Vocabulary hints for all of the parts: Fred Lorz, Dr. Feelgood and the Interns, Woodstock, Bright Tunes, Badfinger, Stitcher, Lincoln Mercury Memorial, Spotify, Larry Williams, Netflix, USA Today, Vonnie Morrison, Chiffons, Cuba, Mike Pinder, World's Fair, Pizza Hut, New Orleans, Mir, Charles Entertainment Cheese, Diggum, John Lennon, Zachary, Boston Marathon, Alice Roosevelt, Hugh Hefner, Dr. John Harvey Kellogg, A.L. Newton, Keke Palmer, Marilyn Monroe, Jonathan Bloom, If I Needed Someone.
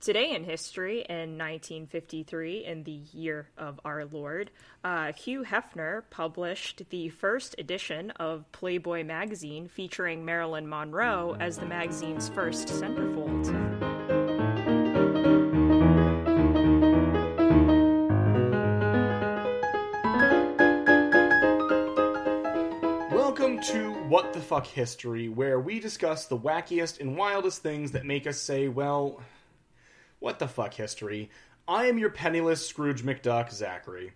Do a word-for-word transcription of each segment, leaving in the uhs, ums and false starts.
Today in history, in nineteen fifty-three, in the year of our Lord, uh, Hugh Hefner published the first edition of Playboy magazine featuring Marilyn Monroe as the magazine's first centerfold. Welcome to What the Fuck History, where we discuss the wackiest and wildest things that make us say, well... what the fuck, history? I am your penniless Scrooge McDuck, Zachary.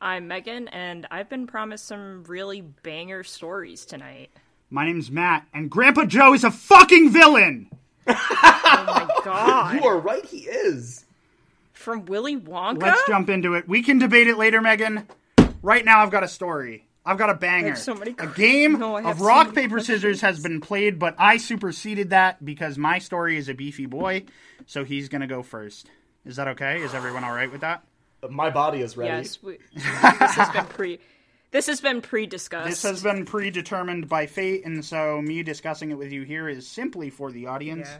I'm Megan, and I've been promised some really banger stories tonight. My name's Matt, and Grandpa Joe is a fucking villain! Oh my god. You are right, he is. From Willy Wonka? Let's jump into it. We can debate it later, Megan. Right now, I've got a story. I've got a banger. So many... A game no, of so rock, paper, questions. Scissors has been played, but I superseded that because my story is a beefy boy, so he's going to go first. Is that okay? Is everyone all right with that? My body is ready. Yes. We... this has been pre... This has been pre-discussed. This has been predetermined by fate, and so me discussing it with you here is simply for the audience. Yeah.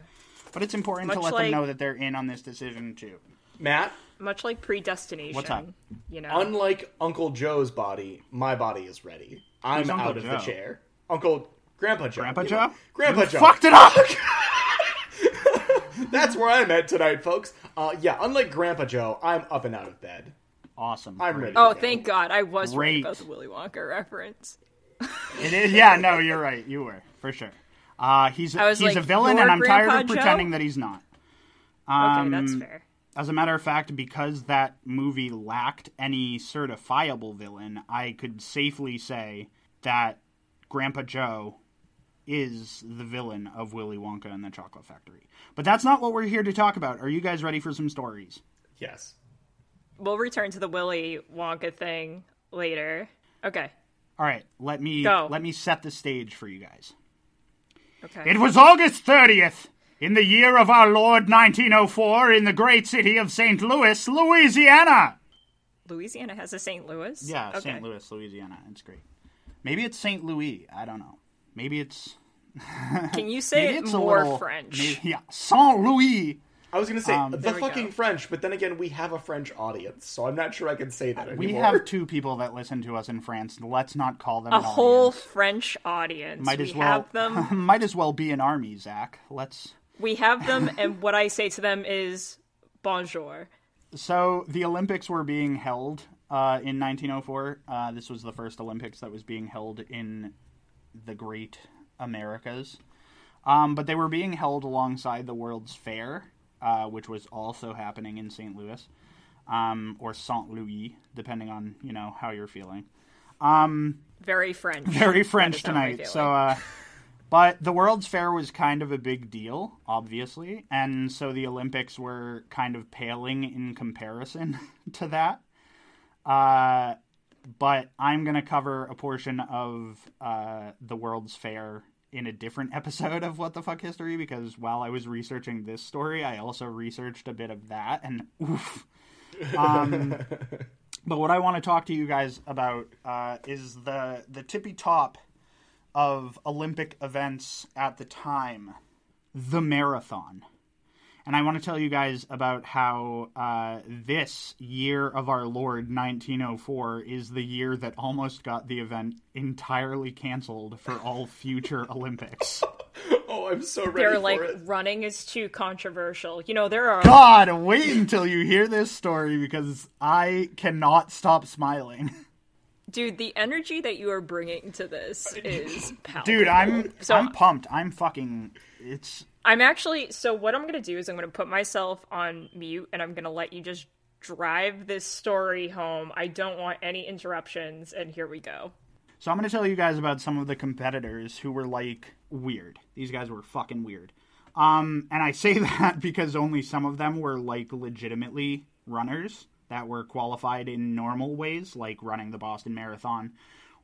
But it's important Much to let like... them know that they're in on this decision, too. Matt? Much like predestination. What's up? You know? Unlike Uncle Joe's body, my body is ready. I'm out of Joe? the chair. Uncle Grandpa Joe. Grandpa Joe? Know. Grandpa you Joe. Fucked it up! That's where I'm at tonight, folks. Uh, yeah, unlike Grandpa Joe, I'm up and out of bed. Awesome. I'm ready. Oh, thank God. I was right about the Willy Wonka reference. It is. Yeah, no, you're right. You were, for sure. Uh, he's he's like, a villain, and I'm Grandpa tired of Joe? pretending that he's not. Um, okay, that's fair. As a matter of fact, because that movie lacked any certifiable villain, I could safely say that Grandpa Joe is the villain of Willy Wonka and the Chocolate Factory. But that's not what we're here to talk about. Are you guys ready for some stories? Yes. We'll return to the Willy Wonka thing later. Okay. All right. Let me Go. let me set the stage for you guys. Okay. It was August thirtieth. In the year of our Lord, nineteen oh four, in the great city of Saint Louis, Louisiana. Louisiana has a Saint Louis? Yeah, okay. Saint Louis, Louisiana. It's great. Maybe it's Saint Louis. I don't know. Maybe it's... Can you say it more little, French? Maybe, yeah, Saint Louis. I was going to say, um, the fucking go. French, but then again, we have a French audience, so I'm not sure I can say that anymore. We have two people that listen to us in France. Let's not call them a an whole audience. French audience. Might as we well, have them. Might as well be an army, Zach. Let's... We have them, and what I say to them is, bonjour. So, the Olympics were being held uh, in nineteen oh four. Uh, this was the first Olympics that was being held in the great Americas. Um, but they were being held alongside the World's Fair, uh, which was also happening in Saint Louis. Um, or Saint Louis, depending on, you know, how you're feeling. Um, very French. Very French tonight. So, uh... But the World's Fair was kind of a big deal, obviously, and so the Olympics were kind of paling in comparison to that. Uh, but I'm going to cover a portion of uh, the World's Fair in a different episode of What the Fuck History, because while I was researching this story, I also researched a bit of that, and oof. Um, but what I want to talk to you guys about uh, is the, the tippy-top of Olympic events at the time, the marathon. And I want to tell you guys about how uh, this year of our Lord, nineteen oh four, is the year that almost got the event entirely canceled for all future Olympics. Oh, I'm so ready They're for like, it. Running is too controversial. You know, there are... God, wait until you hear this story, because I cannot stop smiling. Dude, the energy that you are bringing to this is palpable. Dude, I'm so, I'm pumped. I'm fucking... It's. I'm actually... So what I'm going to do is I'm going to put myself on mute, and I'm going to let you just drive this story home. I don't want any interruptions, and here we go. So I'm going to tell you guys about some of the competitors who were, like, weird. These guys were fucking weird. Um, and I say that because only some of them were, like, legitimately runners that were qualified in normal ways, like running the Boston Marathon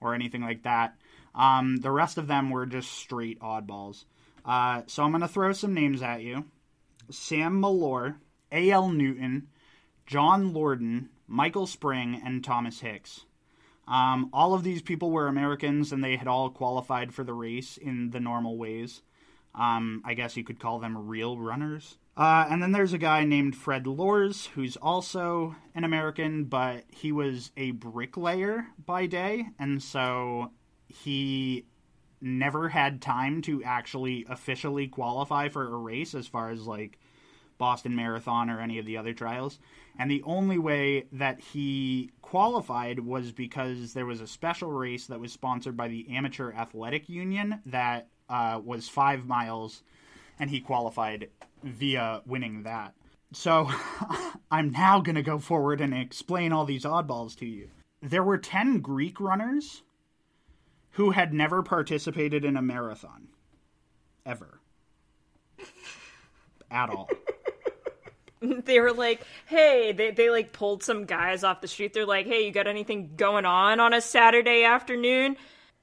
or anything like that. Um, the rest of them were just straight oddballs. Uh, so I'm going to throw some names at you. Sam Malore, A L. Newton, John Lorden, Michael Spring, and Thomas Hicks. Um, all of these people were Americans, and they had all qualified for the race in the normal ways. Um, I guess you could call them real runners. Uh, and then there's a guy named Fred Lorz, who's also an American, but he was a bricklayer by day, and so he never had time to actually officially qualify for a race as far as, like, Boston Marathon or any of the other trials. And the only way that he qualified was because there was a special race that was sponsored by the Amateur Athletic Union that uh, was five miles, and he qualified via winning that. So I'm now going to go forward and explain all these oddballs to you. There were ten Greek runners who had never participated in a marathon. Ever. At all. They were like, hey, they, they like pulled some guys off the street. They're like, hey, you got anything going on on a Saturday afternoon?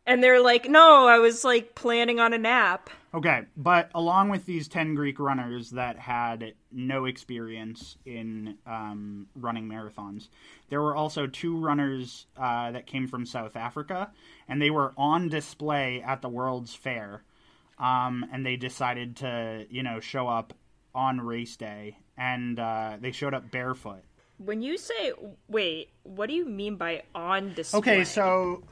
And they're like, no, I was like planning on a nap. Okay, but along with these ten Greek runners that had no experience in um, running marathons, there were also two runners uh, that came from South Africa, and they were on display at the World's Fair, um, and they decided to, you know, show up on race day, and uh, they showed up barefoot. When you say, wait, what do you mean by on display? Okay, so...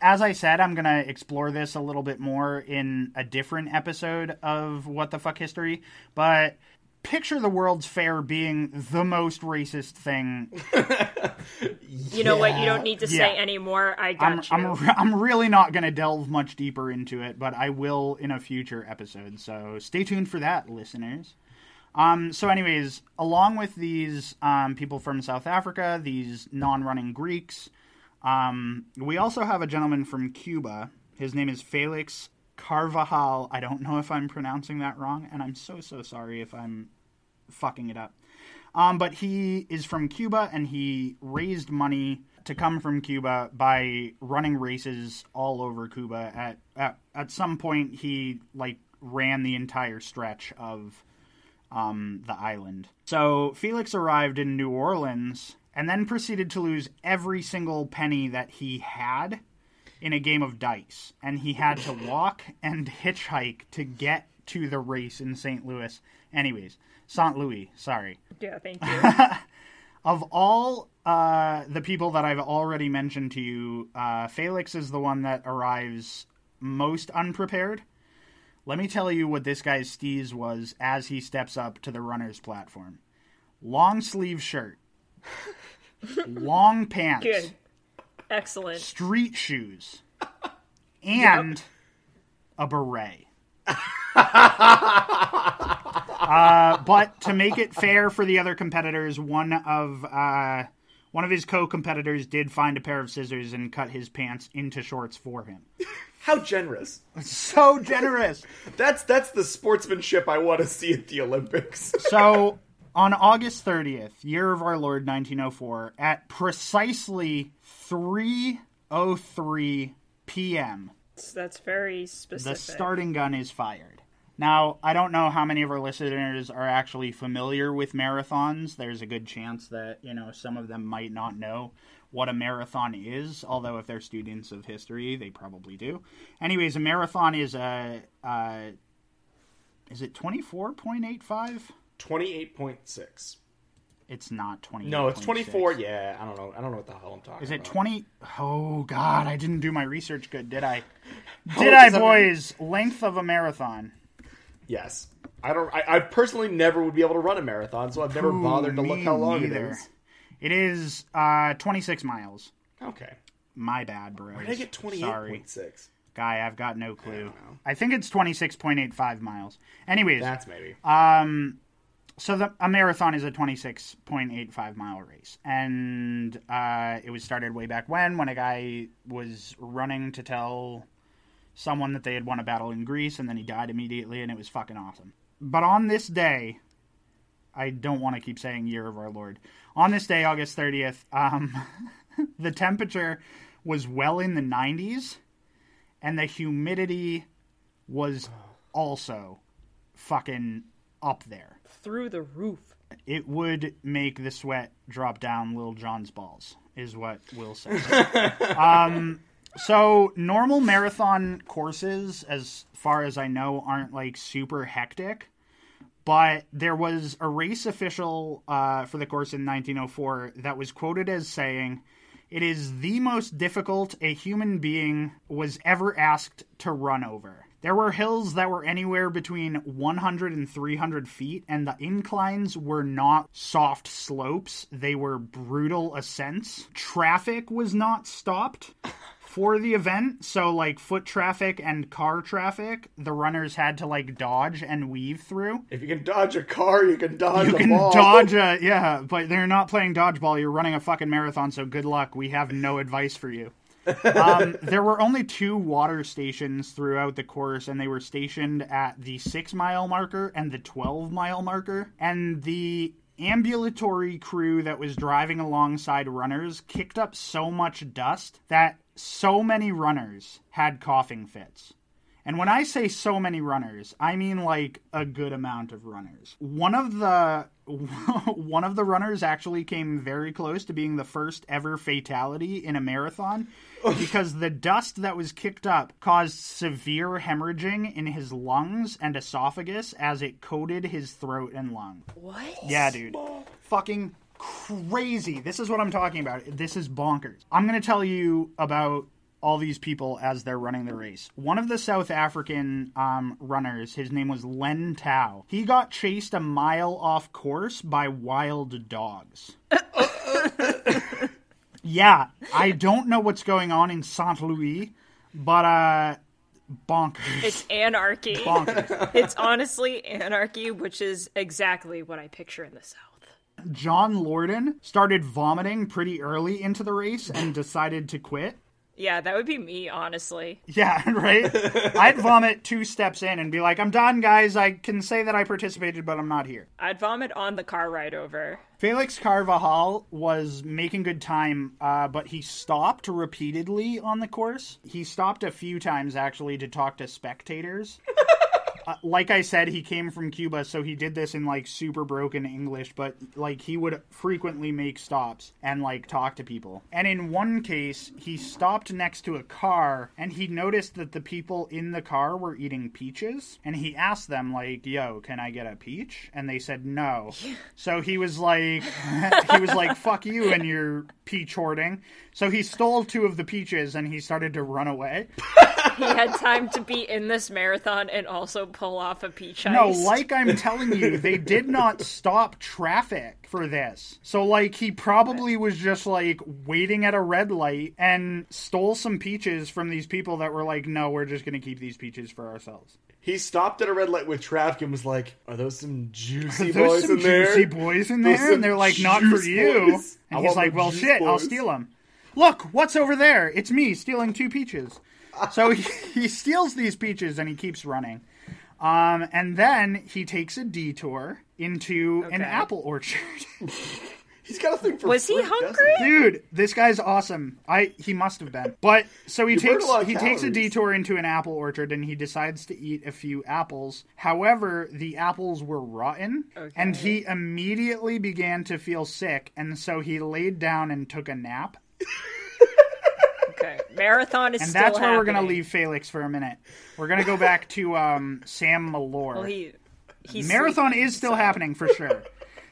as I said, I'm going to explore this a little bit more in a different episode of What the Fuck History, but picture the World's Fair being the most racist thing. You know yeah. what? You don't need to yeah. say anymore. I got I'm, you. I'm, I'm really not going to delve much deeper into it, but I will in a future episode, so stay tuned for that, listeners. Um, so anyways, along with these um, people from South Africa, these non-running Greeks... Um, we also have a gentleman from Cuba. His name is Felix Carvajal. I don't know if I'm pronouncing that wrong, and I'm so, so sorry if I'm fucking it up. Um, but he is from Cuba, and he raised money to come from Cuba by running races all over Cuba. At, at, at some point, he, like, ran the entire stretch of, um, the island. So Felix arrived in New Orleans... and then proceeded to lose every single penny that he had in a game of dice. And he had to walk and hitchhike to get to the race in Saint Louis. Anyways, Saint Louis, sorry. Yeah, thank you. Of all uh, the people that I've already mentioned to you, uh, Felix is the one that arrives most unprepared. Let me tell you what this guy's steez was as he steps up to the runner's platform. Long sleeve shirt. Long pants. Good. Excellent. Street shoes. And yep. a beret. uh, but to make it fair for the other competitors, one of uh, one of his co-competitors did find a pair of scissors and cut his pants into shorts for him. How generous. So generous. That's that's the sportsmanship I want to see at the Olympics. So... on August thirtieth, year of our Lord, nineteen oh four, at precisely three oh three p.m. That's very specific. The starting gun is fired. Now, I don't know how many of our listeners are actually familiar with marathons. There's a good chance that, you know, some of them might not know what a marathon is, although if they're students of history, they probably do. Anyways, a marathon is a, a is it twenty-four point eight five? twenty-eight point six. It's not twenty-eight. No, it's twenty-four. six. Yeah, I don't know. I don't know what the hell I'm talking about. Is it twenty? Oh, God, I didn't do my research good, did I? Did I, boys? Mean? Length of a marathon. Yes. I don't. I, I personally never would be able to run a marathon, so I've never Ooh, bothered to look how long neither. It is. It is uh, twenty-six miles. Okay. My bad, bro. Where did I get twenty-eight point six? Guy, I've got no clue. I, I think it's twenty-six point eight five miles. Anyways. That's maybe. Um... So the, a marathon is a twenty-six point eight five mile race, and uh, it was started way back when, when a guy was running to tell someone that they had won a battle in Greece, and then he died immediately, and it was fucking awesome. But on this day, I don't want to keep saying year of our Lord. On this day, August thirtieth, um, the temperature was well in the nineties, and the humidity was also fucking up there. Through the roof. It would make the sweat drop down Lil Jon's balls, is what Will said. um, so normal marathon courses, as far as I know, aren't like super hectic. But there was a race official uh, for the course in nineteen oh four that was quoted as saying, "It is the most difficult a human being was ever asked to run over. There were hills that were anywhere between one hundred and three hundred feet, and the inclines were not soft slopes. They were brutal ascents. Traffic was not stopped for the event. So, like, foot traffic and car traffic, the runners had to, like, dodge and weave through. If you can dodge a car, you can dodge you a can ball. dodge a... Yeah, but they're not playing dodgeball. You're running a fucking marathon, so good luck. We have no advice for you. um, there were only two water stations throughout the course, and they were stationed at the six-mile marker and the twelve-mile marker. And the ambulatory crew that was driving alongside runners kicked up so much dust that so many runners had coughing fits. And when I say so many runners, I mean like a good amount of runners. One of the one of the runners actually came very close to being the first ever fatality in a marathon because the dust that was kicked up caused severe hemorrhaging in his lungs and esophagus as it coated his throat and lung. What? Yeah, dude. Fucking crazy. This is what I'm talking about. This is bonkers. I'm going to tell you about all these people as they're running the race. One of the South African um, runners, his name was Len Tau. He got chased a mile off course by wild dogs. Yeah, I don't know what's going on in Saint Louis, but uh, bonkers. It's anarchy. Bonkers. It's honestly anarchy, which is exactly what I picture in the South. John Lorden started vomiting pretty early into the race and decided to quit. Yeah, that would be me, honestly. Yeah, right? I'd vomit two steps in and be like, I'm done, guys. I can say that I participated, but I'm not here. I'd vomit on the car ride over. Felix Carvajal was making good time, uh, but he stopped repeatedly on the course. He stopped a few times, actually, to talk to spectators. Uh, like I said, he came from Cuba, so he did this in, like, super broken English, but, like, he would frequently make stops and, like, talk to people. And in one case, he stopped next to a car, and he noticed that the people in the car were eating peaches, and he asked them, like, yo, can I get a peach? And they said no. So he was like, he was like, fuck you and your peach hoarding. So he stole two of the peaches, and he started to run away. He had time to be in this marathon and also pull off a peach heist. No, like I'm telling you, they did not stop traffic for this. So, like, he probably was just, like, waiting at a red light and stole some peaches from these people that were like, no, we're just going to keep these peaches for ourselves. He stopped at a red light with traffic and was like, are those some juicy boys some in there? Juicy boys in there? And they're like, not for you. Boys. And I he's like, well, shit, boys. I'll steal them. Look, what's over there? It's me stealing two peaches. So he, he steals these peaches and he keeps running. Um, and then he takes a detour into okay. an apple orchard. He's got a thing for Was fruit, he hungry? Dude, this guy's awesome. I he must have been. But so he you takes he calories. takes a detour into an apple orchard and he decides to eat a few apples. However, the apples were rotten okay. and he immediately began to feel sick, and so he laid down and took a nap. Okay. Marathon is and still And that's where happening. We're going to leave Felix for a minute. We're going to go back to um, Sam Malore. Well, he, he's Marathon sleeping, is still so. happening for sure.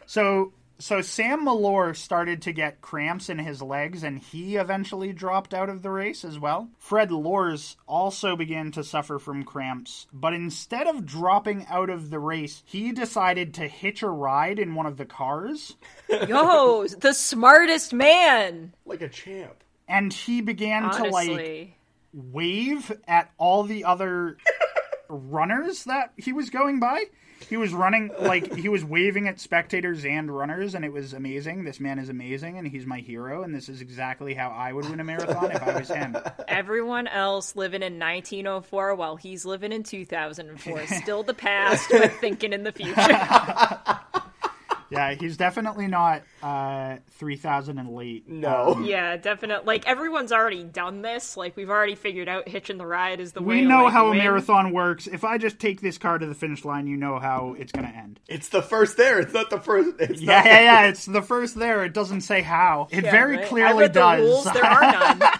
So so Sam Malore started to get cramps in his legs, and he eventually dropped out of the race as well. Fred Lorz also began to suffer from cramps, but instead of dropping out of the race, he decided to hitch a ride in one of the cars. Yo, the smartest man! Like a champ. And he began Honestly. to, like, wave at all the other runners that he was going by. He was running, like, he was waving at spectators and runners, and it was amazing. This man is amazing, and he's my hero, and this is exactly how I would win a marathon if I was him. Everyone else living in nineteen oh four while he's living in two thousand four. Still the past, but thinking in the future. Yeah, he's definitely not uh, three thousand and late. No. Um, yeah, definitely. Like, everyone's already done this. Like, we've already figured out hitching the ride is the way to win. We know how a marathon works. If I just take this car to the finish line, you know how it's going to end. It's the first there. It's not the first. It's yeah, not yeah, the yeah. First. It's the first there. It doesn't say how. It yeah, very right? clearly I read does. The rules. There are none.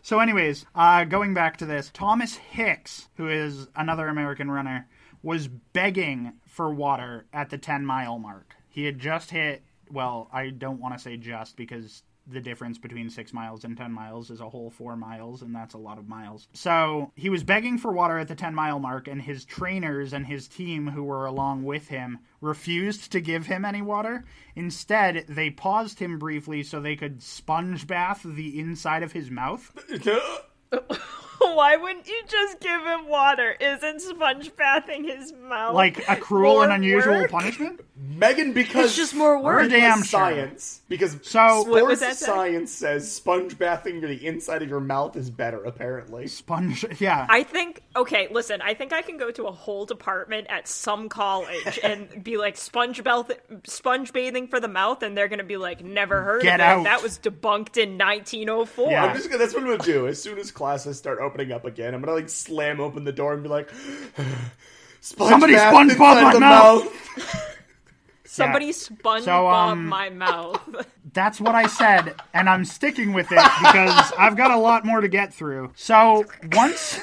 So anyways, uh, going back to this, Thomas Hicks, who is another American runner, was begging for water at the ten-mile mark. He had just hit, well, I don't want to say just because the difference between six miles and ten miles is a whole four miles, and that's a lot of miles. So he was begging for water at the ten-mile mark, and his trainers and his team who were along with him refused to give him any water. Instead, they paused him briefly so they could sponge bath the inside of his mouth. Why wouldn't you just give him water? Isn't sponge bathing his mouth like a cruel and unusual work? Punishment? Megan, because it's just more work. Damn science. Because so sports science say? says sponge bathing the inside of your mouth is better, apparently. Sponge, yeah. I think. Okay, listen. I think I can go to a whole department at some college and be like sponge bath, sponge bathing for the mouth, and they're gonna be like, never heard Get of that. Out. That was debunked in nineteen oh four. Yeah, I'm just gonna, that's what I'm gonna do as soon as classes start opening. Opening up again. I'm gonna like slam open the door and be like, sponge somebody sponge bob my mouth. mouth. Somebody yeah. sponge so, um, bob my mouth. That's what I said, and I'm sticking with it because I've got a lot more to get through. So once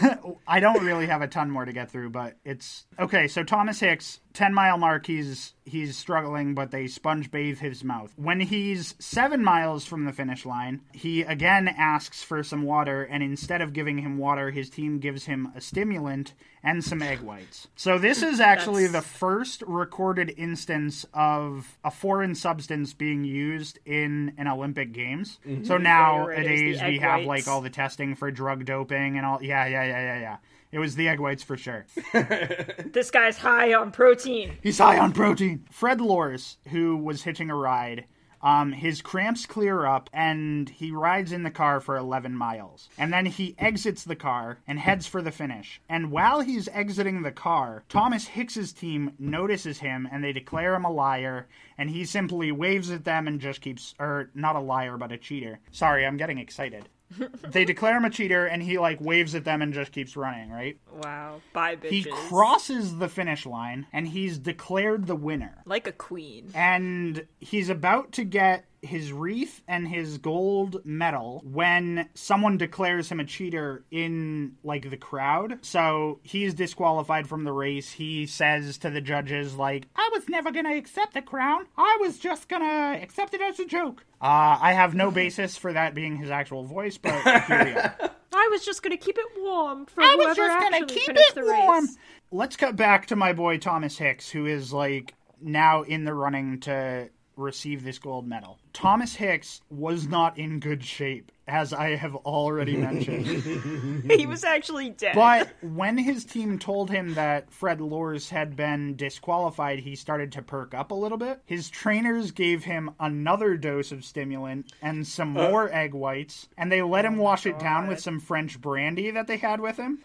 I don't really have a ton more to get through, but it's okay. So Thomas Hicks, ten mile mark, he's he's struggling, but they sponge bathe his mouth. When he's seven miles from the finish line, he again asks for some water, and instead of giving him water, his team gives him a stimulant and some egg whites. So this is actually That's... the first recorded instance of a foreign substance being used in an Olympic Games. Mm-hmm. So nowadays yeah, right. we have whites. Like all the testing for drug doping and all. Yeah, yeah, yeah, yeah, yeah. It was the egg whites for sure. This guy's high on protein. He's high on protein. Fred Lorz, who was hitching a ride, um, his cramps clear up and he rides in the car for eleven miles. And then he exits the car and heads for the finish. And while he's exiting the car, Thomas Hicks's team notices him and they declare him a liar. And he simply waves at them and just keeps, or not a liar, but a cheater. Sorry, I'm getting excited. They declare him a cheater, and he, like, waves at them and just keeps running, right? Wow. Bye, bitches. He crosses the finish line, and he's declared the winner. Like a queen. And he's about to get his wreath and his gold medal when someone declares him a cheater in, like, the crowd. So he's disqualified from the race. He says to the judges, like, I was never gonna accept the crown. I was just gonna accept it as a joke. Uh, I have no basis for that being his actual voice, but here we are. I was just gonna keep it warm for I whoever actually keep finished it the warm. race. Let's cut back to my boy Thomas Hicks, who is, like, now in the running to receive this gold medal. Thomas Hicks was not in good shape, as I have already mentioned. He was actually dead. But when his team told him that Fred Lorz had been disqualified, he started to perk up a little bit. His trainers gave him another dose of stimulant and some uh, more egg whites, and they let oh him wash God. it down with some French brandy that they had with him.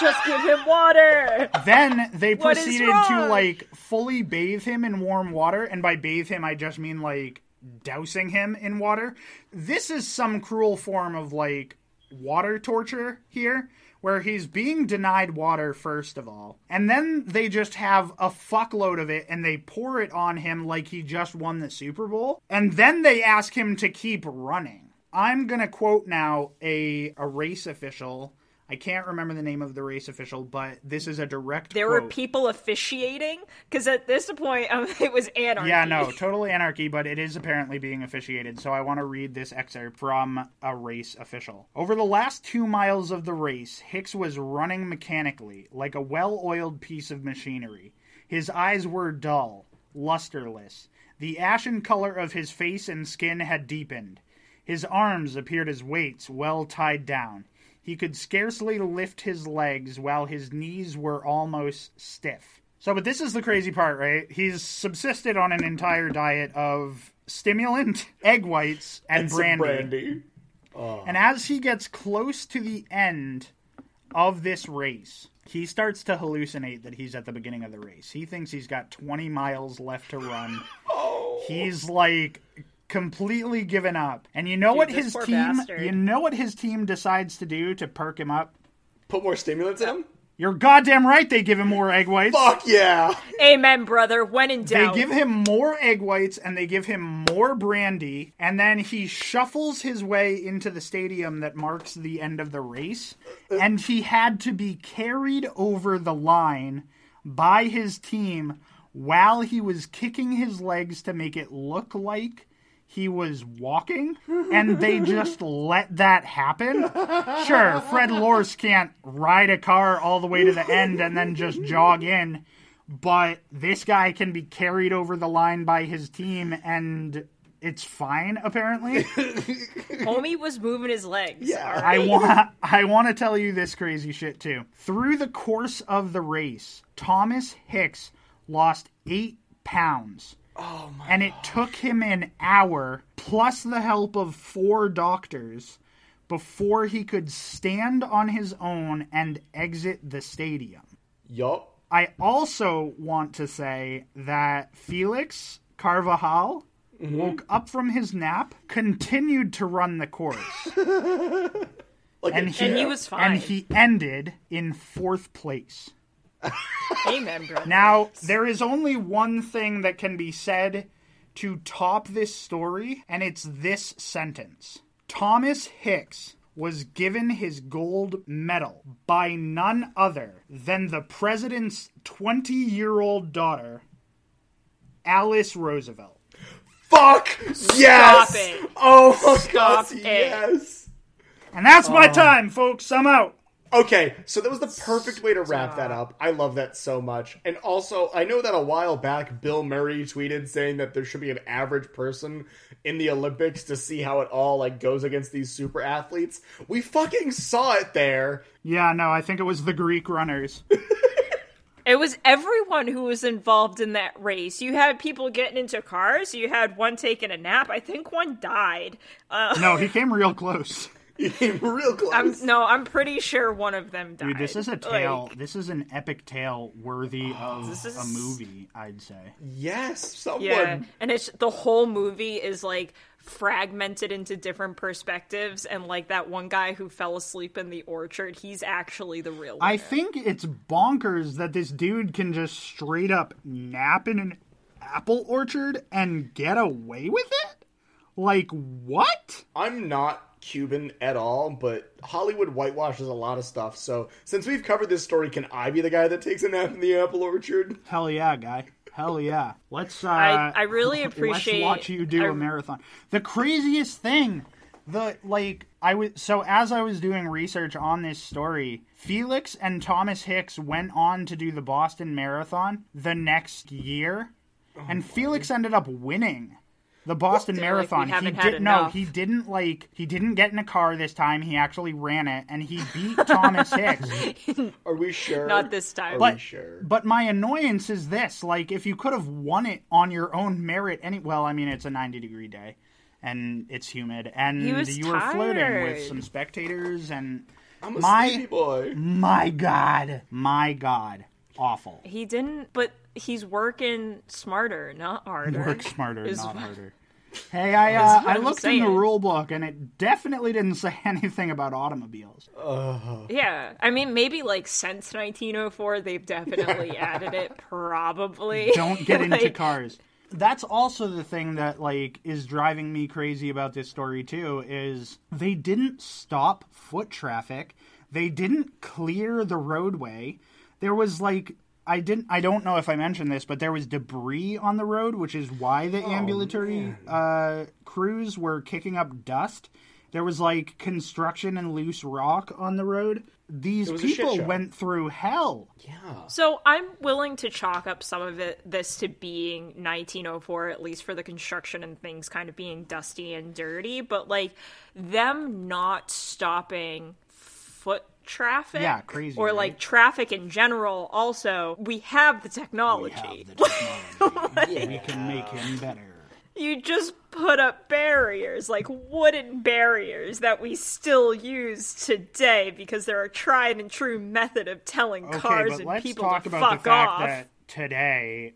Just give him water! Then they proceeded to, like, fully bathe him in warm water, and by bathe him, I just mean, like, dousing him in water. This is some cruel form of, like, water torture here, where he's being denied water, first of all. And then they just have a fuckload of it, and they pour it on him like he just won the Super Bowl. And then they ask him to keep running. I'm gonna quote now a, a race official. I can't remember the name of the race official, but this is a direct There quote. Were people officiating? Because at this point, um, it was anarchy. Yeah, no, total anarchy, but it is apparently being officiated. So I want to read this excerpt from a race official. Over the last two miles of the race, Hicks was running mechanically, like a well-oiled piece of machinery. His eyes were dull, lusterless. The ashen color of his face and skin had deepened. His arms appeared as weights, well tied down. He could scarcely lift his legs while his knees were almost stiff. So, but this is the crazy part, right? He's subsisted on an entire diet of stimulant, egg whites, and, and brandy. brandy. Oh. And as he gets close to the end of this race, he starts to hallucinate that he's at the beginning of the race. He thinks he's got twenty miles left to run. Oh. He's like completely given up. And you know Dude, what his team, bastard. you know what his team decides to do to perk him up? Put more stimulants in him? You're goddamn right they give him more egg whites. Fuck yeah. Amen, brother. When in doubt. They give him more egg whites, and they give him more brandy, and then he shuffles his way into the stadium that marks the end of the race, and he had to be carried over the line by his team while he was kicking his legs to make it look like he was walking, and they just let that happen? Sure, Fred Lorz can't ride a car all the way to the end and then just jog in, but this guy can be carried over the line by his team, and it's fine, apparently. Homie was moving his legs. Yeah. Right? I want I want to tell you this crazy shit, too. Through the course of the race, Thomas Hicks lost eight pounds. Oh my and it gosh. took him an hour, plus the help of four doctors, before he could stand on his own and exit the stadium. Yup. I also want to say that Felix Carvajal mm-hmm. woke up from his nap, continued to run the course. like and, he, and he was fine. And he ended in fourth place. Amen, brother. Now, there is only one thing that can be said to top this story, and it's this sentence. Thomas Hicks was given his gold medal by none other than the president's twenty-year-old daughter, Alice Roosevelt. Fuck! Yes! Stop it. Oh, my Stop God, it. yes! And that's oh. my time, folks. I'm out. Okay, so that was the perfect way to wrap that up. I love that so much. And also, I know that a while back, Bill Murray tweeted saying that there should be an average person in the Olympics to see how it all, like, goes against these super athletes. We fucking saw it there. Yeah, no, I think it was the Greek runners. It was everyone who was involved in that race. You had people getting into cars. You had one taking a nap. I think one died. Uh- no, he came real close. Real close. I'm, no, I'm pretty sure one of them died. Dude, this is a tale. Like, this is an epic tale worthy of this is... a movie, I'd say. Yes, someone. Yeah, and it's the whole movie is like fragmented into different perspectives, and like that one guy who fell asleep in the orchard, he's actually the real winner. I think it's bonkers that this dude can just straight up nap in an apple orchard and get away with it? Like, what? I'm not Cuban at all, but Hollywood whitewashes a lot of stuff, so since we've covered this story, can I be the guy that takes a nap in the apple orchard? Hell yeah, guy. Hell yeah. Let's, uh... I, I really appreciate... Let's watch you do I... a marathon. The craziest thing, the, like, I was... So as I was doing research on this story, Felix and Thomas Hicks went on to do the Boston Marathon the next year, oh, and boy. Felix ended up winning the Boston Dude, Marathon. Like he did, no, he didn't like he didn't get in a car this time. He actually ran it, and he beat Thomas Hicks. Are we sure? Not this time. Are but, we sure? But my annoyance is this: like, if you could have won it on your own merit, any well, I mean, it's a ninety degree day, and it's humid, and you tired. were flirting with some spectators, and I'm a my sleepy boy. my God, my God, awful. He didn't, but. He's working smarter, not harder. Work smarter, is not what... harder. Hey, I uh, I looked in the rule book, and it definitely didn't say anything about automobiles. Uh. Yeah, I mean, maybe, like, since nineteen oh four, they've definitely added it, probably. Don't get like... into cars. That's also the thing that, like, is driving me crazy about this story, too, is they didn't stop foot traffic. They didn't clear the roadway. There was, like... I didn't. I don't know if I mentioned this, but there was debris on the road, which is why the oh, ambulatory uh, crews were kicking up dust. There was, like, construction and loose rock on the road. These people went through hell. Yeah. So I'm willing to chalk up some of it, this to being nineteen oh four, at least for the construction and things kind of being dusty and dirty. But, like, them not stopping foot traffic, yeah, crazy, or right? like traffic in general, also, we have the technology. We, have the technology. Like, yeah. we can make him better. You just put up barriers, like wooden barriers that we still use today because they're a tried and true method of telling okay, cars but and let's people talk to about fuck the fact off. That today,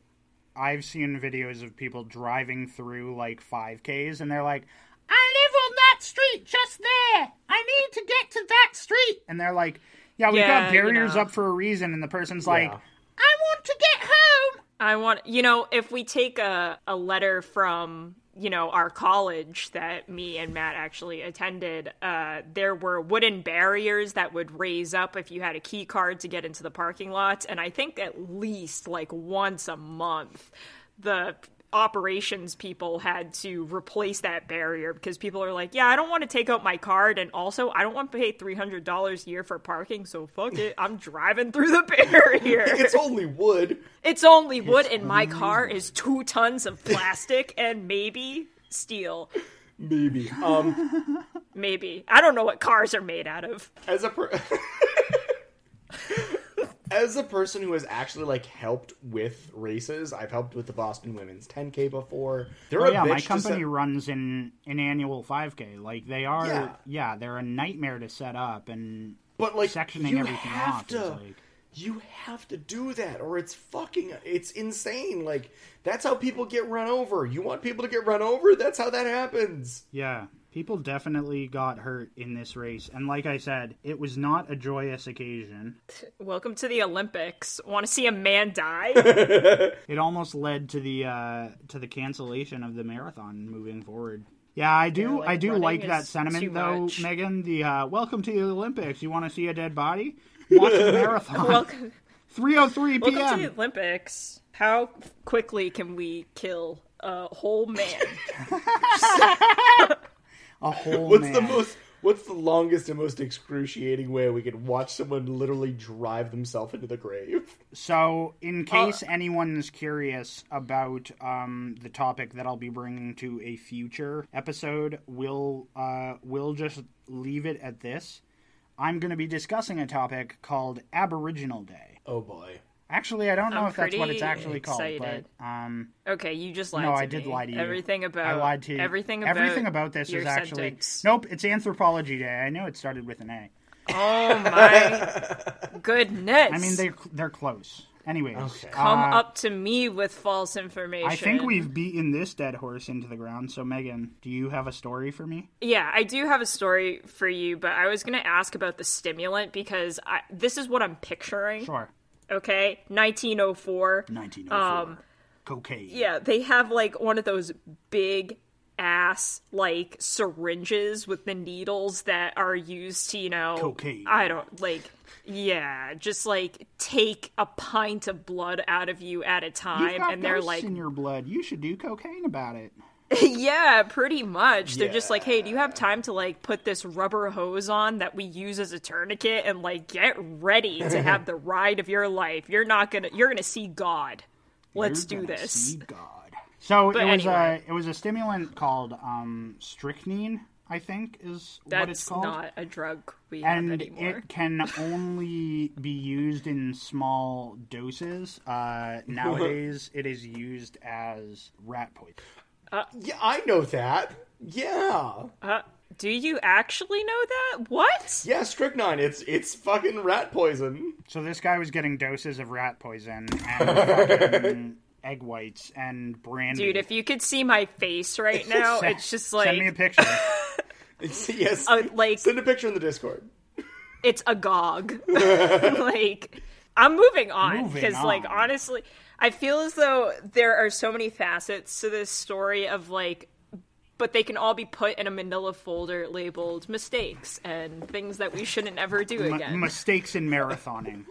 I've seen videos of people driving through like five Ks and they're like, I live on that street just there. I need to get to that street. And they're like, yeah, we yeah, got barriers you know. up for a reason. And the person's yeah. like, I want to get home. I want, you know, if we take a, a letter from, you know, our college that me and Matt actually attended, uh, there were wooden barriers that would raise up if you had a key card to get into the parking lot. And I think at least like once a month, the operations people had to replace that barrier because people are like, yeah, I don't want to take out my card, and also I don't want to pay three hundred dollars a year for parking, so fuck it, I'm driving through the barrier. It's only wood. It's only wood, it's and my car wood. Is two tons of plastic and maybe steel. Maybe. Um, maybe. I don't know what cars are made out of. As a per- As a person who has actually, like, helped with races, I've helped with the Boston Women's ten K before. They're oh, a yeah, bitch my company set... runs an, an annual five K. Like, they are, yeah. yeah, they're a nightmare to set up and but, like, sectioning everything off. To, like... You have to do that or it's fucking, it's insane. Like, that's how people get run over. You want people to get run over? That's how that happens. Yeah. People definitely got hurt in this race. And like I said, it was not a joyous occasion. Welcome to the Olympics. Want to see a man die? It almost led to the uh, to the cancellation of the marathon moving forward. Yeah, I do yeah, like I do like that sentiment, though, much. Megan. The uh, welcome to the Olympics. You want to see a dead body? Watch the marathon. Welcome. three oh three p.m. Welcome to the Olympics. How quickly can we kill a whole man? A whole what's man. the most what's the longest and most excruciating way we could watch someone literally drive themselves into the grave? So in case uh, anyone's curious about um, the topic that I'll be bringing to a future episode, we'll uh, we'll just leave it at this. I'm going to be discussing a topic called Aboriginal Day. Oh boy. Actually, I don't know I'm if that's what it's actually excited. called, but, um... Okay, you just lied no, to me. No, I did lie to you. Everything about... I lied to you. Everything about Everything about this is actually... Sentence. Nope, it's Anthropology Day. I know it started with an A. Oh, my goodness. I mean, they, they're close. Anyways. Okay. Come uh, up to me with false information. I think we've beaten this dead horse into the ground, so Megan, do you have a story for me? Yeah, I do have a story for you, but I was going to ask about the stimulant, because I, this is what I'm picturing. Sure. Okay, nineteen oh four nineteen oh four Um, cocaine. Yeah, they have, like, one of those big-ass, like, syringes with the needles that are used to, you know... Cocaine. I don't, like... Yeah, just, like, take a pint of blood out of you at a time, You've got and they're like... in your blood. You should do cocaine about it. Yeah, pretty much. They're yeah. just like, hey, do you have time to, like, put this rubber hose on that we use as a tourniquet and, like, get ready to have the ride of your life? You're not gonna, you're gonna see God. Let's you're do this. See God. So but it was anyway. a, it was a stimulant called um, strychnine, I think, is That's what it's called. That's not a drug we have anymore. And it can only be used in small doses. Uh, nowadays, it is used as rat poison. Uh, yeah, I know that. Yeah. Uh, do you actually know that? What? Yeah, strychnine. It's it's fucking rat poison. So this guy was getting doses of rat poison and fucking egg whites and brandy. Dude, if you could see my face right now, send, it's just like... Send me a picture. Yes. Uh, like, send a picture in the Discord. It's agog. Like, I'm moving on. Because, like, honestly... I feel as though there are so many facets to this story of, like, but they can all be put in a manila folder labeled mistakes and things that we shouldn't ever do again. M- mistakes in marathoning.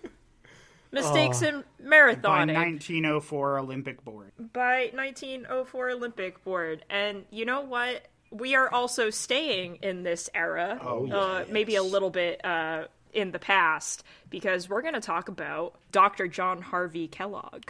Mistakes uh, in marathoning. By nineteen oh four Olympic board. By nineteen oh four Olympic board. And you know what? We are also staying in this era, oh, yes. uh, maybe a little bit uh, in the past, because we're going to talk about Doctor John Harvey Kellogg.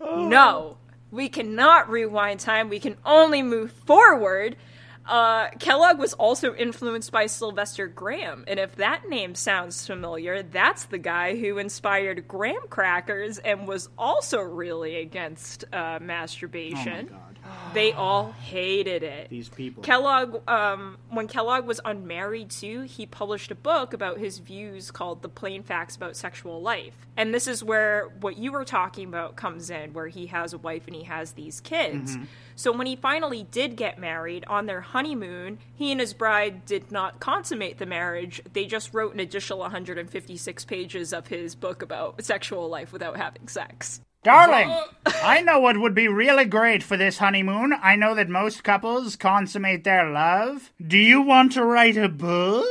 No, we cannot rewind time. We can only move forward. Uh, Kellogg was also influenced by Sylvester Graham, and if that name sounds familiar, that's the guy who inspired graham crackers and was also really against uh, masturbation. Oh my God. They all hated it. These people. Kellogg, um, when Kellogg was unmarried too, he published a book about his views called The Plain Facts About Sexual Life. And this is where what you were talking about comes in, where he has a wife and he has these kids. Mm-hmm. So when he finally did get married, on their honeymoon, he and his bride did not consummate the marriage. They just wrote an additional one hundred fifty-six pages of his book about sexual life without having sex. Darling, I know what would be really great for this honeymoon. I know that most couples consummate their love. Do you want to write a book?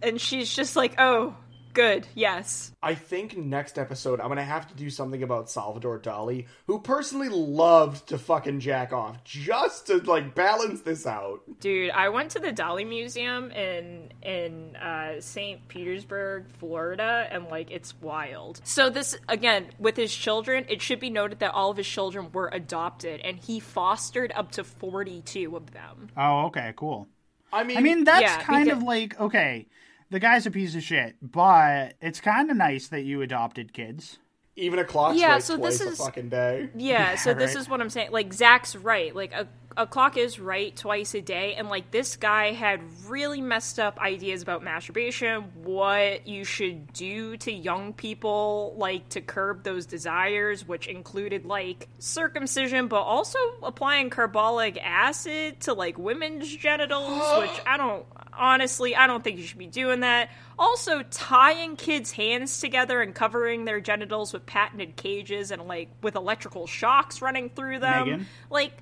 And she's just like, oh, good, yes. I think next episode I'm going to have to do something about Salvador Dali, who personally loved to fucking jack off, just to, like, balance this out. Dude, I went to the Dali Museum in in uh, Saint Petersburg, Florida, and, like, it's wild. So this, again, with his children, it should be noted that all of his children were adopted, and he fostered up to forty-two of them. Oh, okay, cool. I mean, I mean that's yeah, kind because- of like, okay... The guy's a piece of shit, but it's kind of nice that you adopted kids. Even a clock's yeah, right so twice this is, a fucking day. Yeah, yeah so right. This is what I'm saying. Like, Zach's right. Like, a, a clock is right twice a day, and, like, this guy had really messed up ideas about masturbation, what you should do to young people, like, to curb those desires, which included, like, circumcision, but also applying carbolic acid to, like, women's genitals, which I don't... Honestly, I don't think you should be doing that. Also, tying kids' hands together and covering their genitals with patented cages and, like, with electrical shocks running through them. Megan? Like,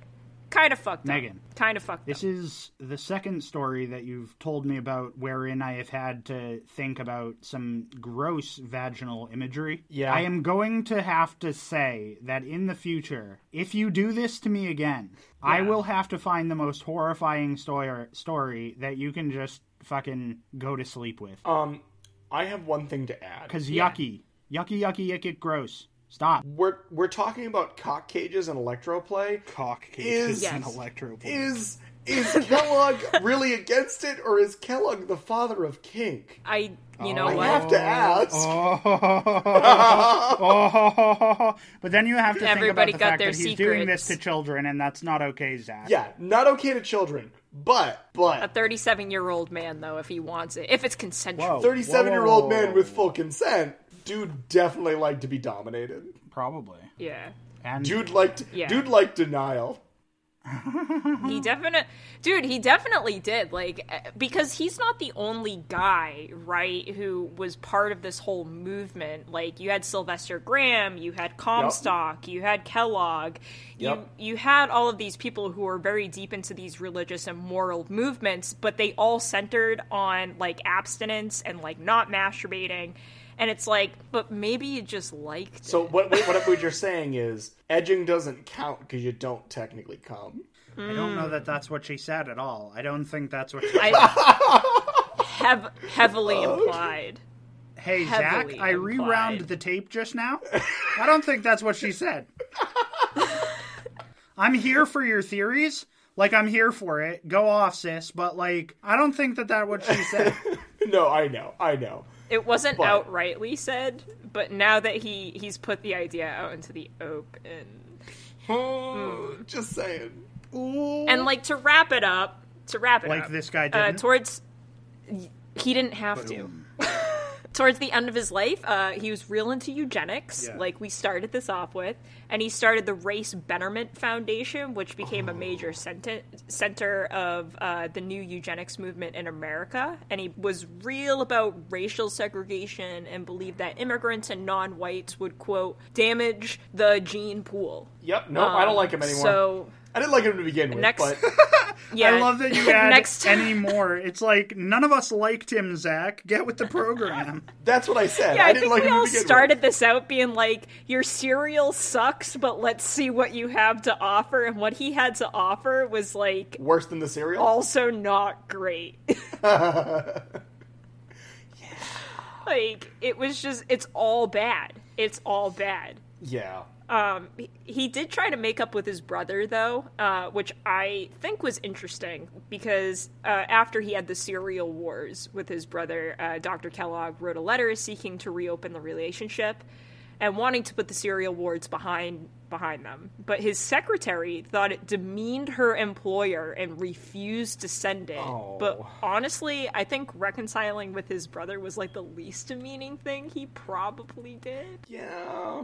kind of fucked Megan. up. Megan. Kind of fucked this up. This is the second story that you've told me about wherein I have had to think about some gross vaginal imagery. Yeah. I am going to have to say that in the future, if you do this to me again, yeah. I will have to find the most horrifying story, story that you can just fucking go to sleep with. Um, I have one thing to add. Because yeah. yucky. Yucky, yucky, yucky, gross. Stop. We're we're talking about cock cages and electroplay. Cock cages is, yes. and electroplay. Is is Kellogg really against it, or is Kellogg the father of kink? I you oh, know I what? I have to ask. Oh, oh, oh, oh, oh, oh, oh, oh. But then you have to Everybody think about the fact that secrets. He's doing this to children, and that's not okay, Zach. Yeah, not okay to children. But, but... A thirty-seven-year-old man, though, if he wants it. If it's consensual. thirty-seven-year-old man with full consent. Dude definitely liked to be dominated. Probably. Yeah. And dude liked yeah. dude liked denial. He definitely... Dude, he definitely did. Like, because he's not the only guy, right, who was part of this whole movement. Like, you had Sylvester Graham, you had Comstock, yep. you had Kellogg. Yep. You, you had all of these people who were very deep into these religious and moral movements, but they all centered on, like, abstinence and, like, not masturbating. And it's like, but maybe you just liked it. So what what, what you're saying is edging doesn't count because you don't technically come. Mm. I don't know that that's what she said at all. I don't think that's what she said. Hev- heavily implied. Hey, heavily Zach, I rewound the tape just now. I don't think that's what she said. I'm here for your theories. Like, I'm here for it. Go off, sis. But, like, I don't think that that's what she said. No, I know. I know. It wasn't but, outrightly said, but now that he, he's put the idea out into the open. Oh, mm. Just saying. Ooh. And, like, to wrap it up, to wrap it like up. Like this guy didn't? Uh, towards, he didn't have Boom. to. Towards the end of his life, uh, he was real into eugenics, yeah. like we started this off with, and he started the Race Betterment Foundation, which became oh. a major cent- center of uh, the new eugenics movement in America, and he was real about racial segregation and believed that immigrants and non-whites would, quote, damage the gene pool. Yep, nope, um, I don't like him anymore. So... I didn't like him to begin with, next, but... yeah, I love that you add any more. It's like, none of us liked him, Zach. Get with the program. That's what I said. Yeah, I, I didn't like him to begin with. I think we all started this out being like, your cereal sucks, but let's see what you have to offer. And what he had to offer was like... Worse than the cereal? Also not great. yeah. Like, it was just, it's all bad. It's all bad. Yeah. Um, he did try to make up with his brother, though, uh, which I think was interesting because uh, after he had the cereal wars with his brother, uh, Doctor Kellogg wrote a letter seeking to reopen the relationship and wanting to put the cereal wars behind behind them. But his secretary thought it demeaned her employer and refused to send it. Oh. But honestly, I think reconciling with his brother was like the least demeaning thing he probably did. Yeah.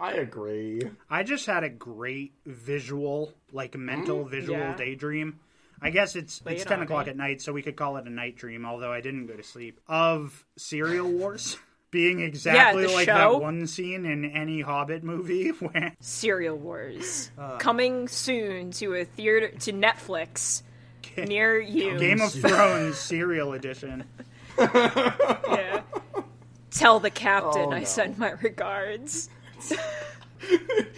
I agree. I just had a great visual, like mental mm, visual yeah. daydream. I guess it's Lay it's it ten o'clock me. At night, so we could call it a night dream, although I didn't go to sleep. Of cereal wars. being exactly yeah, like show. that one scene in any Hobbit movie. Where... Serial Wars. Uh, Coming soon to a theater, to Netflix Ga- near you. Game of Thrones serial edition. Yeah. Tell the captain oh, no. I send my regards.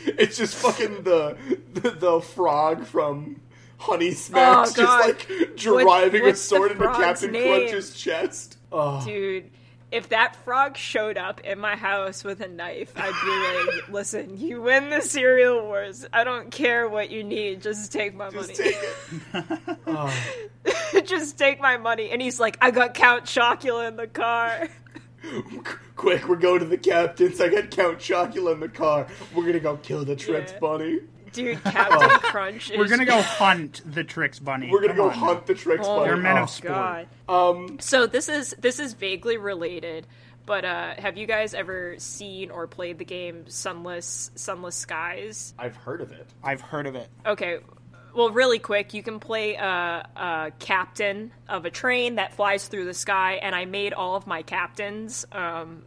It's just fucking the, the the frog from Honey Smacks oh, just like driving what, a sword into Captain name? Crunch's chest. Oh. Dude, if that frog showed up in my house with a knife, I'd be like, listen, you win the cereal wars. I don't care what you need. Just take my just money. Take it. Oh. Just take my money. And he's like, I got Count Chocula in the car. Quick, we're going to the captain's. I got Count Chocula in the car. We're going to go kill the Trix yeah. Bunny. Dude, Captain oh. Crunch is... We're going to go hunt the Trix Bunny. We're going to go on. hunt the Trix oh, Bunny. They're men oh, of sport. Um, so this is this is vaguely related, but uh, have you guys ever seen or played the game Sunless, Sunless Skies? I've heard of it. I've heard of it. Okay, well, really quick, you can play a, a captain of a train that flies through the sky, and I made all of my captains' um,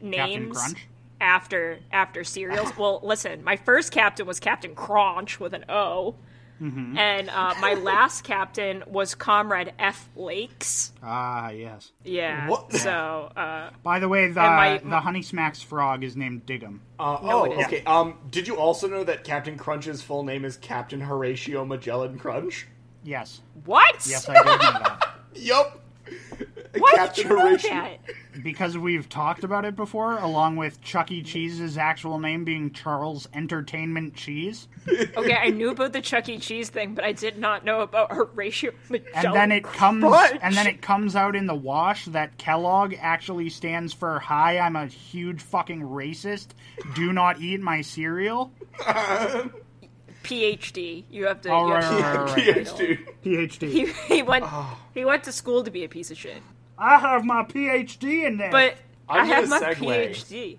names Captain after after cereals. Well, listen, my first captain was Captain Crunch with an O, mm-hmm. and uh, my last captain was Comrade F. Lakes. Ah, yes. Yeah. What? So, uh, by the way, the my, the Honey Smacks frog is named Diggum. Uh, no, oh, okay. Um, did you also know that Captain Crunch's full name is Captain Horatio Magellan Crunch? Yes. What? Yes, I did know that. Yup. Why Captain did you know Horatio. That? Because we've talked about it before, along with Chuck E. Cheese's actual name being Charles Entertainment Cheese. Okay, I knew about the Chuck E. Cheese thing, but I did not know about Horatio Magellan and then it comes, Crunch. And then it comes out in the wash that Kellogg actually stands for, hi, I'm a huge fucking racist, do not eat my cereal. PhD. You have to. Oh, you have right, to right, right, right. PhD. PhD. He, he went. Oh. He went to school to be a piece of shit. I have my PhD in that. But I'm I have my segue. PhD.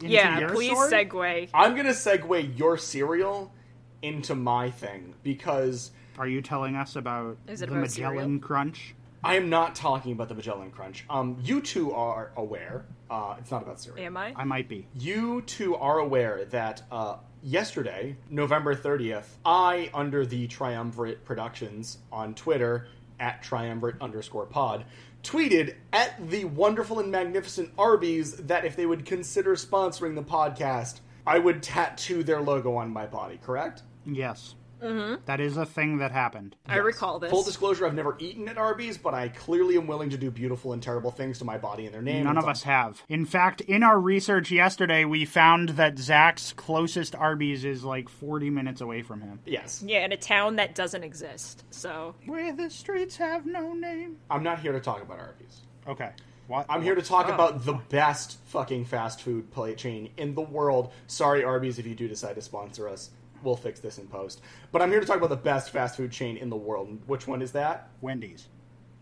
Into yeah, please story? segue. I'm gonna segue your cereal into my thing because. Are you telling us about the about Magellan cereal? Crunch? I am not talking about the Magellan Crunch. Um, you two are aware. Uh, it's not about cereal. Am I? I might be. You two are aware that. Uh, Yesterday, November thirtieth, I, under the Triumvirate Productions on Twitter, at triumvirate underscore pod, tweeted at the wonderful and magnificent Arby's that if they would consider sponsoring the podcast, I would tattoo their logo on my body, correct? Yes. Mm-hmm. That is a thing that happened. I yes. recall this. Full disclosure, I've never eaten at Arby's, but I clearly am willing to do beautiful and terrible things to my body and their name. None of us have. In fact, in our research yesterday, we found that Zach's closest Arby's is like forty minutes away from him. Yes. Yeah, in a town that doesn't exist, so... Where the streets have no name. I'm not here to talk about Arby's. Okay. What? I'm here to talk oh. about the best fucking fast food play chain in the world. Sorry, Arby's, if you do decide to sponsor us. We'll fix this in post. But I'm here to talk about the best fast food chain in the world. Which one is that? Wendy's.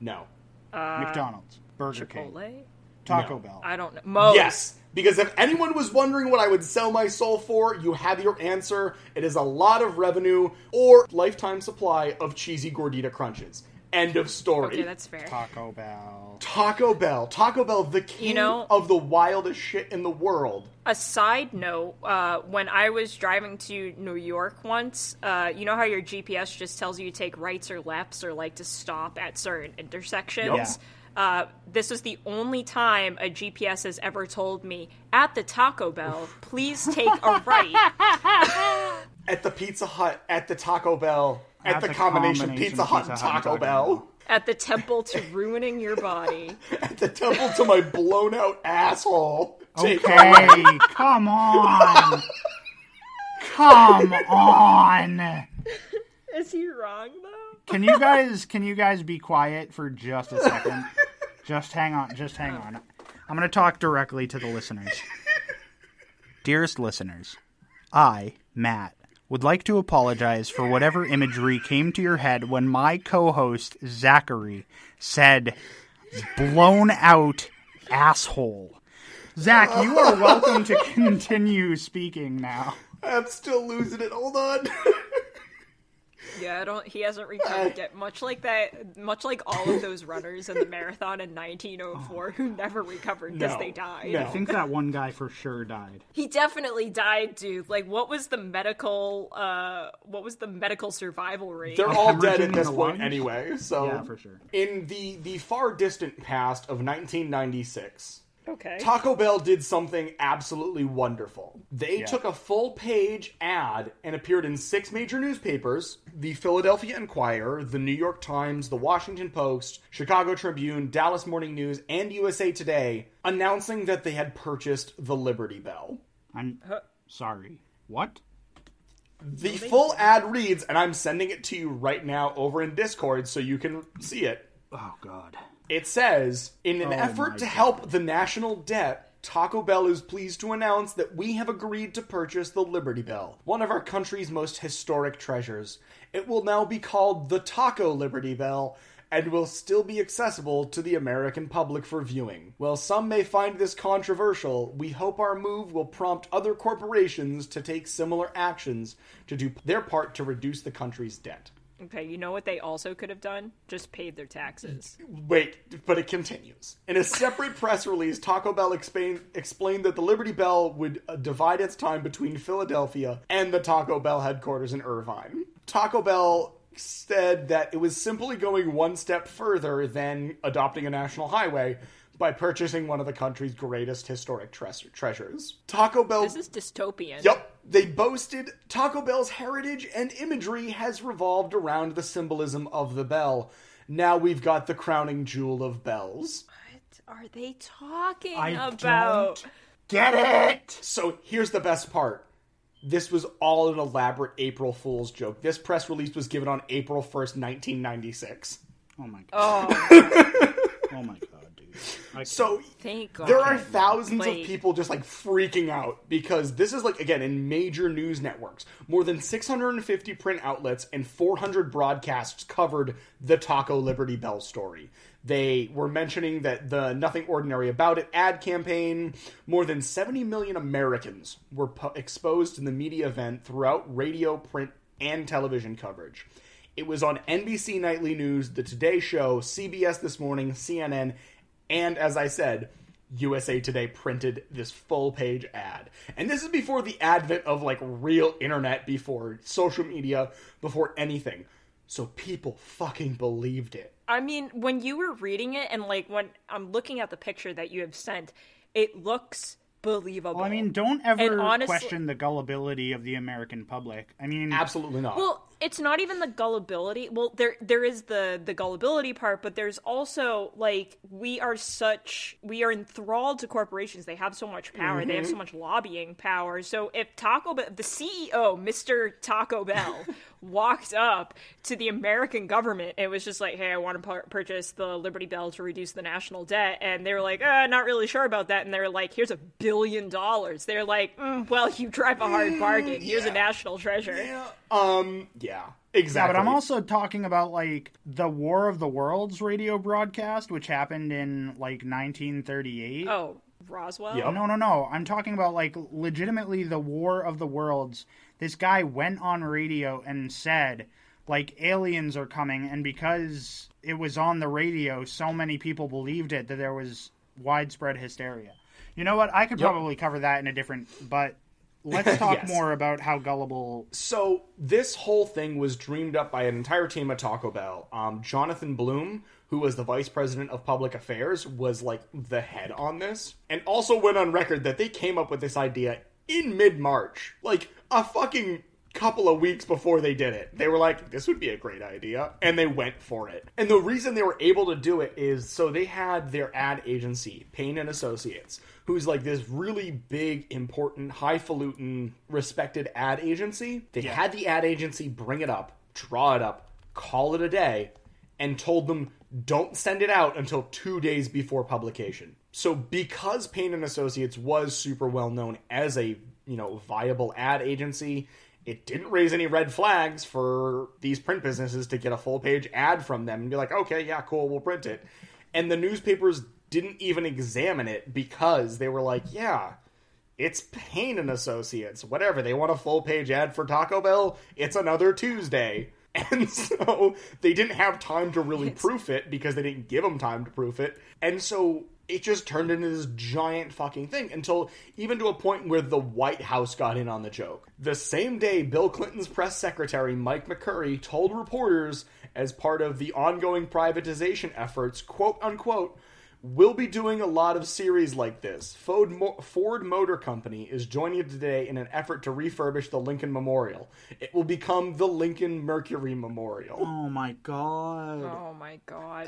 No. Uh, McDonald's. Burger Chipotle? King. Taco no. Bell. I don't know. Moe's. Yes. Because if anyone was wondering what I would sell my soul for, you have your answer. It is a lot of revenue or lifetime supply of cheesy gordita crunches. End of story. Okay, that's fair. Taco Bell. Taco Bell. Taco Bell, the king you know, of the wildest shit in the world. A side note, uh, when I was driving to New York once, uh, you know how your G P S just tells you to take rights or lefts or like to stop at certain intersections? Yeah. Uh, this was the only time a G P S has ever told me, at the Taco Bell, please take a right. At the Pizza Hut, at the Taco Bell... At, at the, the combination, combination Pizza Hut and Taco, Taco Bell. At the temple to ruining your body. At the temple to my blown out asshole. Okay, come on. Come on. Is he wrong though? Can you guys can you guys be quiet for just a second? Just hang on, just hang on. I'm gonna talk directly to the listeners. Dearest listeners, I, Matt, would like to apologize for whatever imagery came to your head when my co-host, Zachary, said, blown out asshole. Zach, you are welcome to continue speaking now. I'm still losing it. Hold on. Yeah, I don't. He hasn't recovered yet. Much like that, much like all of those runners in the marathon in nineteen oh four who never recovered because no, they died. No. I think that one guy for sure died. He definitely died, dude. Like, what was the medical? Uh, what was the medical survival rate? They're all dead at this point anyway. So yeah, for sure. In the the far distant past of nineteen ninety-six. Okay. Taco Bell did something absolutely wonderful. They yeah. took a full-page ad and appeared in six major newspapers, the Philadelphia Inquirer, the New York Times, the Washington Post, Chicago Tribune, Dallas Morning News, and U S A Today, announcing that they had purchased the Liberty Bell. I'm sorry. What? The no, they... full ad reads, and I'm sending it to you right now over in Discord so you can see it. Oh, God. It says, in an oh effort to God. help the national debt, Taco Bell is pleased to announce that we have agreed to purchase the Liberty Bell, one of our country's most historic treasures. It will now be called the Taco Liberty Bell and will still be accessible to the American public for viewing. While some may find this controversial, we hope our move will prompt other corporations to take similar actions to do their part to reduce the country's debt. Okay, you know what they also could have done? Just paid their taxes. Wait, but it continues. In a separate press release, Taco Bell explain, explained that the Liberty Bell would divide its time between Philadelphia and the Taco Bell headquarters in Irvine. Taco Bell said that it was simply going one step further than adopting a national highway by purchasing one of the country's greatest historic tre- treasures. Taco Bell... This is dystopian. Yep. They boasted Taco Bell's heritage and imagery has revolved around the symbolism of the bell. Now we've got the crowning jewel of bells. What are they talking I about? Don't get it! So here's the best part. This was all an elaborate April Fool's joke. This press release was given on April first, nineteen ninety-six. Oh my God. Oh, oh my God. I so Thank God. There are thousands Wait. of people just like freaking out because this is like, again, in major news networks, more than six hundred fifty print outlets and four hundred broadcasts covered the Taco Liberty Bell story. They were mentioning that the Nothing Ordinary About It ad campaign, more than seventy million Americans were po- exposed in the media event throughout radio, print, and television coverage. It was on N B C Nightly News, The Today Show, C B S This Morning, C N N, and as I said, U S A Today printed this full-page ad. And this is before the advent of, like, real internet, before social media, before anything. So people fucking believed it. I mean, when you were reading it, and, like, when I'm looking at the picture that you have sent, it looks believable. Well, I mean, don't ever honestly, question the gullibility of the American public. I mean, absolutely not. Well, it's not even the gullibility. Well, there there is the the gullibility part, but there's also like we are such we are enthralled to corporations. They have so much power. Mm-hmm. They have so much lobbying power. So if Taco Bell, the C E O, Mister Taco Bell, walked up to the American government and was just like, "Hey, I want to pu- purchase the Liberty Bell to reduce the national debt," and they were like, uh, "Not really sure about that," and they're like, "Here's a bill." Billion dollars. They're like, mm, well, you drive a hard bargain. Mm, yeah. Here's a national treasure. Yeah. Um. Yeah. Exactly. Yeah, but I'm also talking about like the War of the Worlds radio broadcast, which happened in like nineteen thirty-eight. Oh, Roswell. Yep. No, no, no. I'm talking about like legitimately the War of the Worlds. This guy went on radio and said, like, aliens are coming, and because it was on the radio, so many people believed it that there was widespread hysteria. You know what? I could probably yep. cover that in a different, but let's talk yes. more about how gullible. So this whole thing was dreamed up by an entire team at Taco Bell. Um, Jonathan Bloom, who was the vice president of public affairs, was like the head on this, and also went on record that they came up with this idea in mid-March, like a fucking couple of weeks before they did it. They were like, this would be a great idea, and they went for it. And the reason they were able to do it is so they had their ad agency, Payne and Associates, who's like this really big, important, highfalutin, respected ad agency. They yeah. had the ad agency bring it up, draw it up, call it a day, and told them, don't send it out until two days before publication. So because Payne and Associates was super well known as a, you know, viable ad agency, it didn't raise any red flags for these print businesses to get a full-page ad from them and be like, okay, yeah, cool, we'll print it. And the newspapers didn't even examine it because they were like, yeah, it's Payne and Associates, whatever. They want a full-page ad for Taco Bell? It's another Tuesday. And so they didn't have time to really proof it because they didn't give them time to proof it. And so it just turned into this giant fucking thing until even to a point where the White House got in on the joke. The same day, Bill Clinton's press secretary, Mike McCurry, told reporters as part of the ongoing privatization efforts, quote unquote, "We'll be doing a lot of series like this. Ford, Mo- Ford Motor Company is joining today in an effort to refurbish the Lincoln Memorial. It will become the Lincoln Mercury Memorial." Oh my god. Oh my god.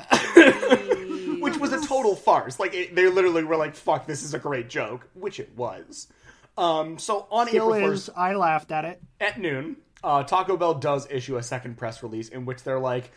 Which was a total farce. Like, it, they literally were like, fuck, this is a great joke. Which it was. Um, so on it April first... I laughed at it. At noon, uh, Taco Bell does issue a second press release in which they're like,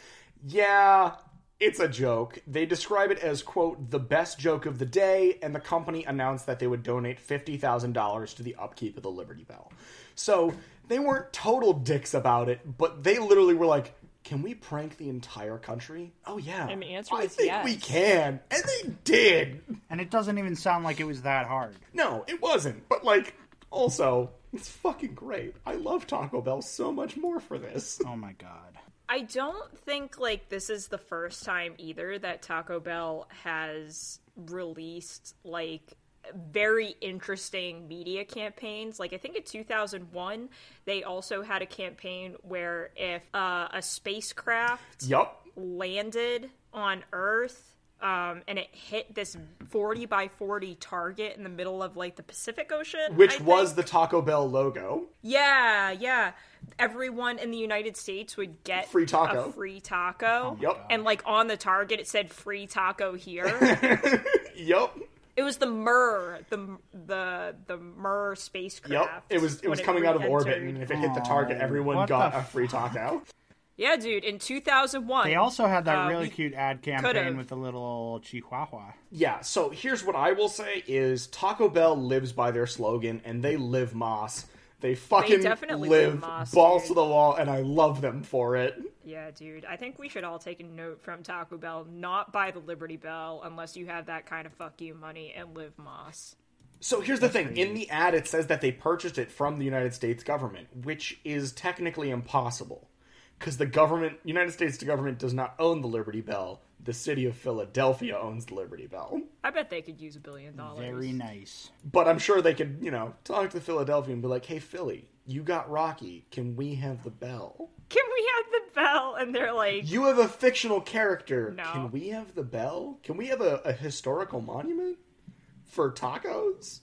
yeah... it's a joke. They describe it as, quote, the best joke of the day, and the company announced that they would donate fifty thousand dollars to the upkeep of the Liberty Bell. So they weren't total dicks about it, but they literally were like, can we prank the entire country? Oh, yeah. And the answer is yes. I think we can. And they did. And it doesn't even sound like it was that hard. No, it wasn't. But, like, also, it's fucking great. I love Taco Bell so much more for this. Oh, my God. I don't think, like, this is the first time either that Taco Bell has released, like, very interesting media campaigns. Like, I think in two thousand one, they also had a campaign where if uh, a spacecraft yep. landed on Earth... Um, and it hit this forty by forty target in the middle of, like, the Pacific Ocean. Which was the Taco Bell logo. Yeah, yeah. Everyone in the United States would get free taco. a free taco. Oh, yep. And, like, on the target, it said free taco here. Yep. It was the Mir, the the the Mir spacecraft. Yep. It was it was coming it out of orbit, and if it hit the target, everyone what got a free taco. Yeah, dude, in two thousand one... They also had that uh, really cute ad campaign could've. with the little chihuahua. Yeah, so here's what I will say is Taco Bell lives by their slogan, and they live Moss. They fucking they definitely live, live Moss, balls dude. to the wall, and I love them for it. Yeah, dude, I think we should all take a note from Taco Bell, not buy the Liberty Bell unless you have that kind of fuck you money and live Moss. So here's the thing. In the ad, it says that they purchased it from the United States government, which is technically impossible. Because the government, United States government does not own the Liberty Bell. The city of Philadelphia owns the Liberty Bell. I bet they could use a billion dollars. Very nice. But I'm sure they could, you know, talk to Philadelphia and be like, hey, Philly, you got Rocky. Can we have the bell? Can we have the bell? And they're like... You have a fictional character. No. Can we have the bell? Can we have a, a historical monument for tacos?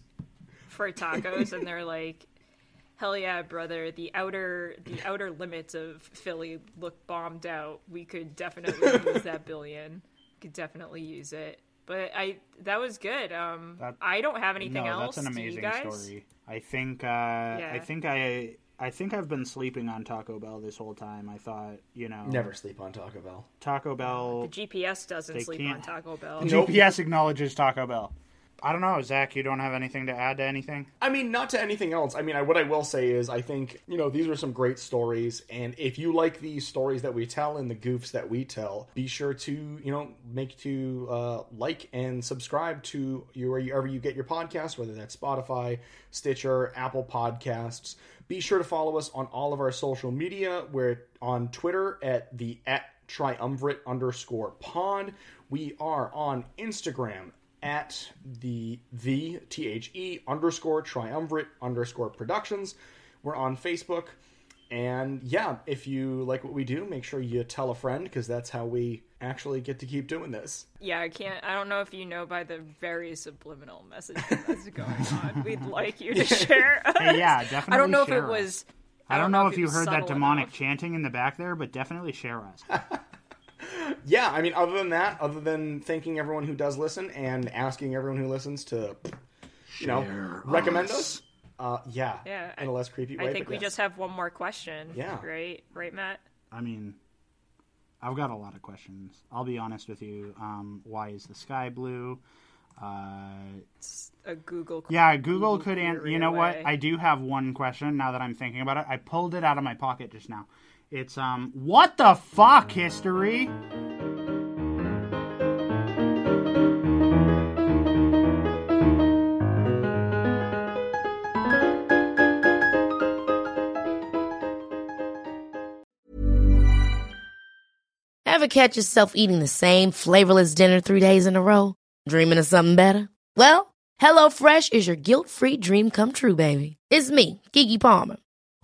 For tacos. And they're like... Hell yeah, brother. The outer the outer limits of Philly look bombed out. We could definitely use that billion. Could definitely use it. But I that was good. Um, that, I don't have anything no, else. That's an amazing story. I think uh, yeah. I think I I think I've been sleeping on Taco Bell this whole time. I thought, you know, never sleep on Taco Bell. Taco Bell. The G P S doesn't sleep can't. on Taco Bell. The nope. G P S acknowledges Taco Bell. I don't know, Zach, you don't have anything to add to anything? I mean, not to anything else. I mean, I, what I will say is I think, you know, these are some great stories. And if you like these stories that we tell and the goofs that we tell, be sure to, you know, make to uh, like and subscribe to your, wherever you get your podcasts, whether that's Spotify, Stitcher, Apple Podcasts. Be sure to follow us on all of our social media. We're on Twitter at the at triumvirate underscore pod. We are on Instagram at the the T H E underscore triumvirate underscore productions. We're on Facebook. And yeah, if you like what we do, make sure you tell a friend, because that's how we actually get to keep doing this. Yeah, I can't, I don't know if you know by the very subliminal messages that's going on. We'd like you to yeah. share us. Hey, yeah, definitely I don't know if it us. was... I, I don't know, know if, if you heard that demonic enough. chanting in the back there, but definitely share us. Yeah, I mean, other than that, other than thanking everyone who does listen and asking everyone who listens to, you know, Share recommend us, us uh, yeah, yeah, in a less creepy way. I think we yes. just have one more question, yeah. right? Right, Matt? I mean, I've got a lot of questions. I'll be honest with you. Um, why is the sky blue? Uh, it's a Google question. Yeah, Google could answer. You know what? I do have one question now that I'm thinking about it. I pulled it out of my pocket just now. It's, um, what the fuck, history? Ever catch yourself eating the same flavorless dinner three days in a row? Dreaming of something better? Well, HelloFresh is your guilt-free dream come true, baby. It's me, Keke Palmer.